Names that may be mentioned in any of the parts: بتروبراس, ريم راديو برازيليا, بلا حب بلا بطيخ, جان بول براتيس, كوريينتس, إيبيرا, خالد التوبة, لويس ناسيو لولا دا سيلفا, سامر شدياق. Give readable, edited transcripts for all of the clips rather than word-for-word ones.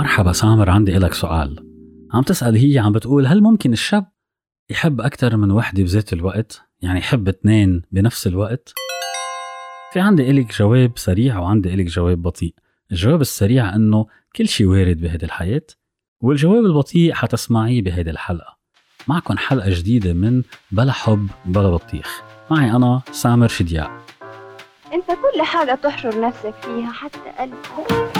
مرحبا سامر، عندي إلك سؤال. عم تسأل هي عم بتقول هل ممكن الشاب يحب أكتر من وحدة بذات الوقت؟ يعني يحب 2 بنفس الوقت؟ في عندي إلك جواب سريع وعندي إلك جواب بطيء. الجواب السريع أنه كل شي وارد بهذه الحياة، والجواب البطيء حتسمعيه بهذه الحلقة. معكن حلقة جديدة من بلا حب بلا بطيخ، معي أنا سامر شدياق. أنت كل حاجة تحشر نفسك فيها حتى قلبك.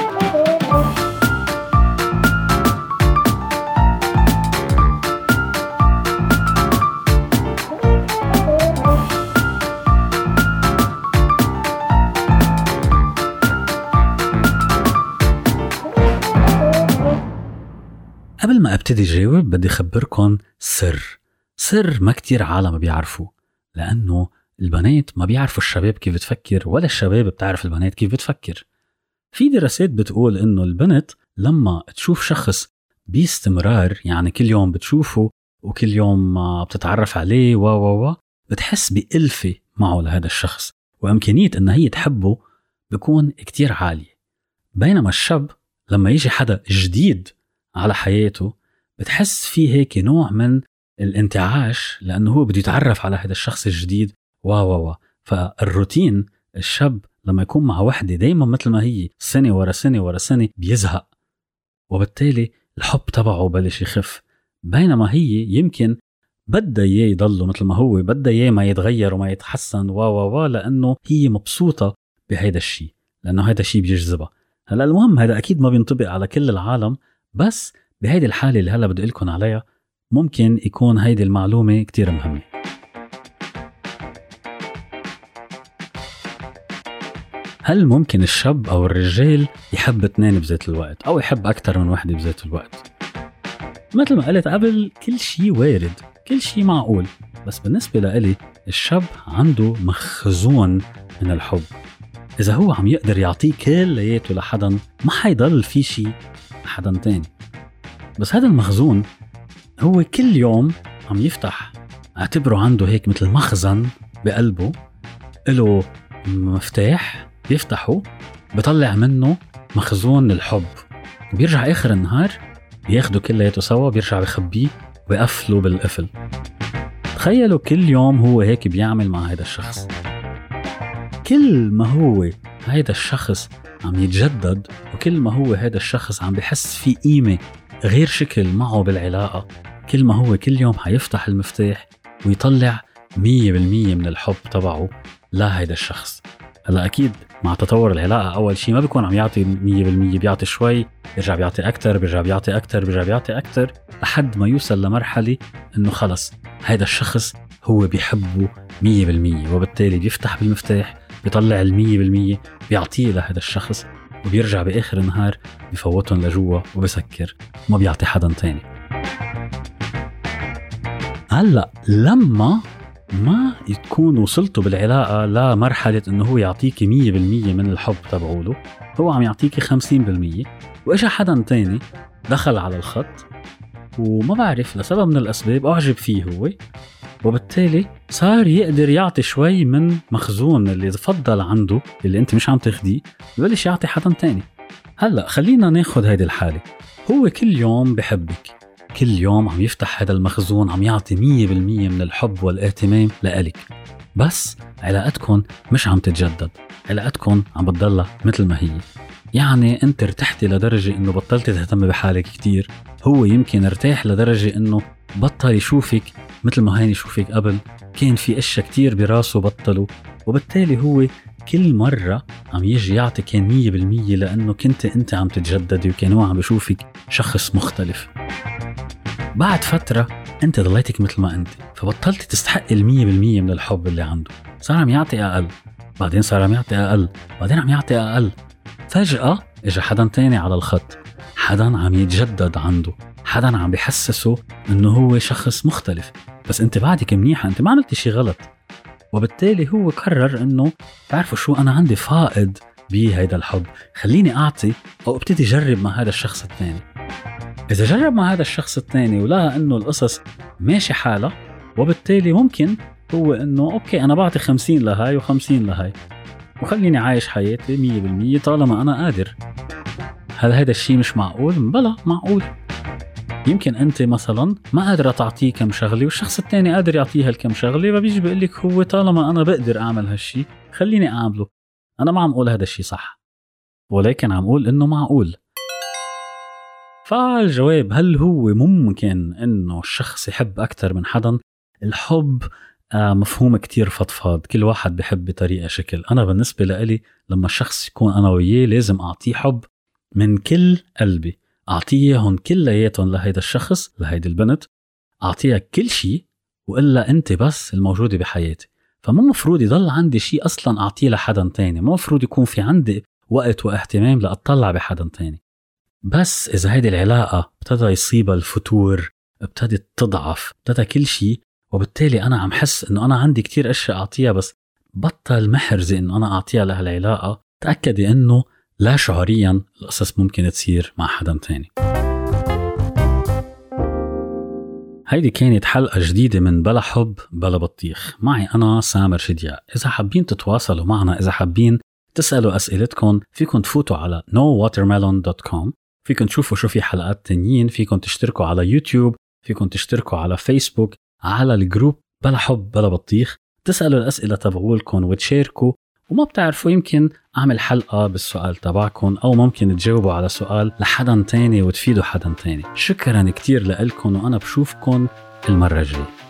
قبل ما ابتدي جاوب بدي خبركن سر ما كتير عالم بيعرفوه، لأنه البنات ما بيعرفوا الشباب كيف بتفكر، ولا الشباب بتعرف البنات كيف بتفكر. في دراسات بتقول إنه البنت لما تشوف شخص باستمرار، يعني كل يوم بتشوفه وكل يوم بتتعرف عليه بتحس بألفة معه لهذا الشخص، وإمكانية إن هي تحبه بيكون كتير عالي. بينما الشاب لما يجي حدا جديد على حياته بتحس فيه هيك نوع من الانتعاش، لأنه هو بده يتعرف على هذا الشخص الجديد فالروتين الشاب لما يكون مع وحده دايما مثل ما هي سنة ورا سنة ورا سنة بيزهق، وبالتالي الحب تبعه بلش يخف. بينما هي يمكن بدها إياه يضله مثل ما هو، بدها إياه ما يتغير وما يتحسن لأنه هي مبسوطة بهذا الشيء، لأنه هذا الشيء بيجذبها. هلا المهم هذا أكيد ما بينطبق على كل العالم، بس بهيدي الحالة اللي هلا بدي أقولكن عليها ممكن يكون هيدي المعلومة كتير مهمة. هل ممكن الشاب أو الرجال يحب 2 بذات الوقت، أو يحب أكتر من 1 بذات الوقت؟ مثل ما قلت قبل، كل شي وارد، كل شي معقول، بس بالنسبة لإلي الشاب عنده مخزون من الحب. إذا هو عم يقدر يعطيه كلياته لحدا، ما حيضل في شي حدا تاني. بس هذا المخزون هو كل يوم عم يفتح، اعتبره عنده هيك مثل مخزن بقلبه له مفتاح بيفتحه، بيطلع منه مخزون الحب، وبيرجع آخر النهار بياخده كلياته سوا، بيرجع بخبيه ويقفله بالقفل. تخيلوا كل يوم هو هيك بيعمل مع هذا الشخص. كل ما هو هيدا الشخص عم يتجدد، وكل ما هو هيدا الشخص عم بحس في قيمة غير شكل معه بالعلاقة، كل ما هو كل يوم حيفتح المفتاح ويطلع 100% من الحب تبعه لهيدا الشخص. هلا أكيد مع تطور العلاقة أول شيء ما بيكون عم يعطي 100%، بيعطي شوي، بيرجع بيعطي أكتر، بيرجع بيعطي أكتر، بيرجع بيعطي أكتر، لحد ما يوصل لمرحلة إنه خلص هيدا الشخص هو بيحبه 100%، وبالتالي بيفتح بالمفتاح، بيطلع 100%، بيعطيه لهذا الشخص، وبيرجع بآخر النهار بفوتهم لجوه وبسكر، ما بيعطي حدا تاني. هلأ لما ما تكون وصلته بالعلاقة لمرحلة انه هو يعطيك 100% من الحب تبعوله، هو عم يعطيك 50%، واجا حدا تاني دخل على الخط وما بعرف لسبب من الأسباب أعجب فيه هو، وبالتالي صار يقدر يعطي شوي من مخزون اللي تفضل عنده اللي انت مش عم تاخديه، ببلش يعطي حدا تاني. هلأ خلينا ناخد هيدي الحالة، هو كل يوم بحبك، كل يوم عم يفتح هذا المخزون، عم يعطي 100% من الحب والاهتمام لألك، بس علاقتكن مش عم تتجدد، علاقتكن عم بتضلها مثل ما هي. يعني انت ارتحتي لدرجة انه بطلت تهتم بحالك كتير، هو يمكن ارتاح لدرجة انه بطل يشوفك مثل ما هاني شوفك قبل، كان في اشياء كتير براسه بطلوا، وبالتالي هو كل مرة عم يجي يعطي كان 100%، لانه كنت انت عم تتجددي، وكان هو عم بشوفك شخص مختلف. بعد فترة انت ضليتك مثل ما انت، فبطلت تستحق 100% من الحب اللي عنده، صار عم يعطي اقل، بعدين صار عم يعطي اقل، بعدين عم يعطي اقل. فجأة اجا حدا تاني على الخط، حدا عم يتجدد عنده، حدا عم بيحسسه انه هو شخص مختلف، بس انت بعدك منيحة، انت ما عملت شي غلط، وبالتالي هو قرر انه تعرفوا شو، انا عندي فائض بهيدا الحب، خليني اعطي او ابتدي جرب مع هذا الشخص التاني. اذا جرب مع هذا الشخص التاني ولقى انه القصص ماشي حالة، وبالتالي ممكن هو انه اوكي انا بعطي 50 لهاي و50 لهاي، وخليني عايش حياتي 100% طالما انا قادر. هل هيدا الشيء مش معقول؟ بلا معقول. يمكن انت مثلا ما قادره تعطيه كم شغله والشخص الثاني قادر يعطيه هالكم شغله، فبيجي بيقول لك هو طالما انا بقدر اعمل هالشيء خليني اعمله. انا ما عم اقول هذا الشيء صح، ولكن عم اقول انه معقول. فالجواب، هل هو ممكن انه الشخص يحب اكثر من حدا؟ الحب مفهوم كتير فضفاض، كل واحد بحب بطريقه شكل. انا بالنسبه لي لما الشخص يكون انا وياه لازم اعطيه حب من كل قلبي، اعطيهن كلياتهم لهيدا الشخص، لهيدي البنت، اعطيها كل شيء والا انت بس الموجوده بحياتي. فمو مفروض يضل عندي شيء اصلا اعطيه لحدا تاني، مو مفروض يكون في عندي وقت واهتمام لأطلع بحدا تاني. بس اذا هيدي العلاقه ابتدى يصيبها الفتور، ابتدت تضعف، ابتدى كل شيء، وبالتالي انا عم حس انه انا عندي كتير اشياء اعطيها بس بطل محرز انه انا اعطيها لهالعلاقه، تاكدي انه لا شعوريا القصص ممكن تصير مع حدا تاني. هيدي كانت حلقة جديدة من بلا حب بلا بطيخ، معي أنا سامر شدياق. إذا حابين تتواصلوا معنا، إذا حابين تسألوا أسئلتكم، فيكن تفوتوا على NoWatermelon.com، فيكن تشوفوا شو في حلقات تانيين، فيكن تشتركوا على يوتيوب، فيكن تشتركوا على فيسبوك، على الجروب بلا حب بلا بطيخ، تسألوا الأسئلة تبعولكم وتشاركوا. وما بتعرفوا يمكن أعمل حلقة بالسؤال تبعكم، أو ممكن تجاوبوا على سؤال لحدا تاني وتفيدوا حدا تاني. شكرا كتير لألكم، وأنا بشوفكم المرة الجاية.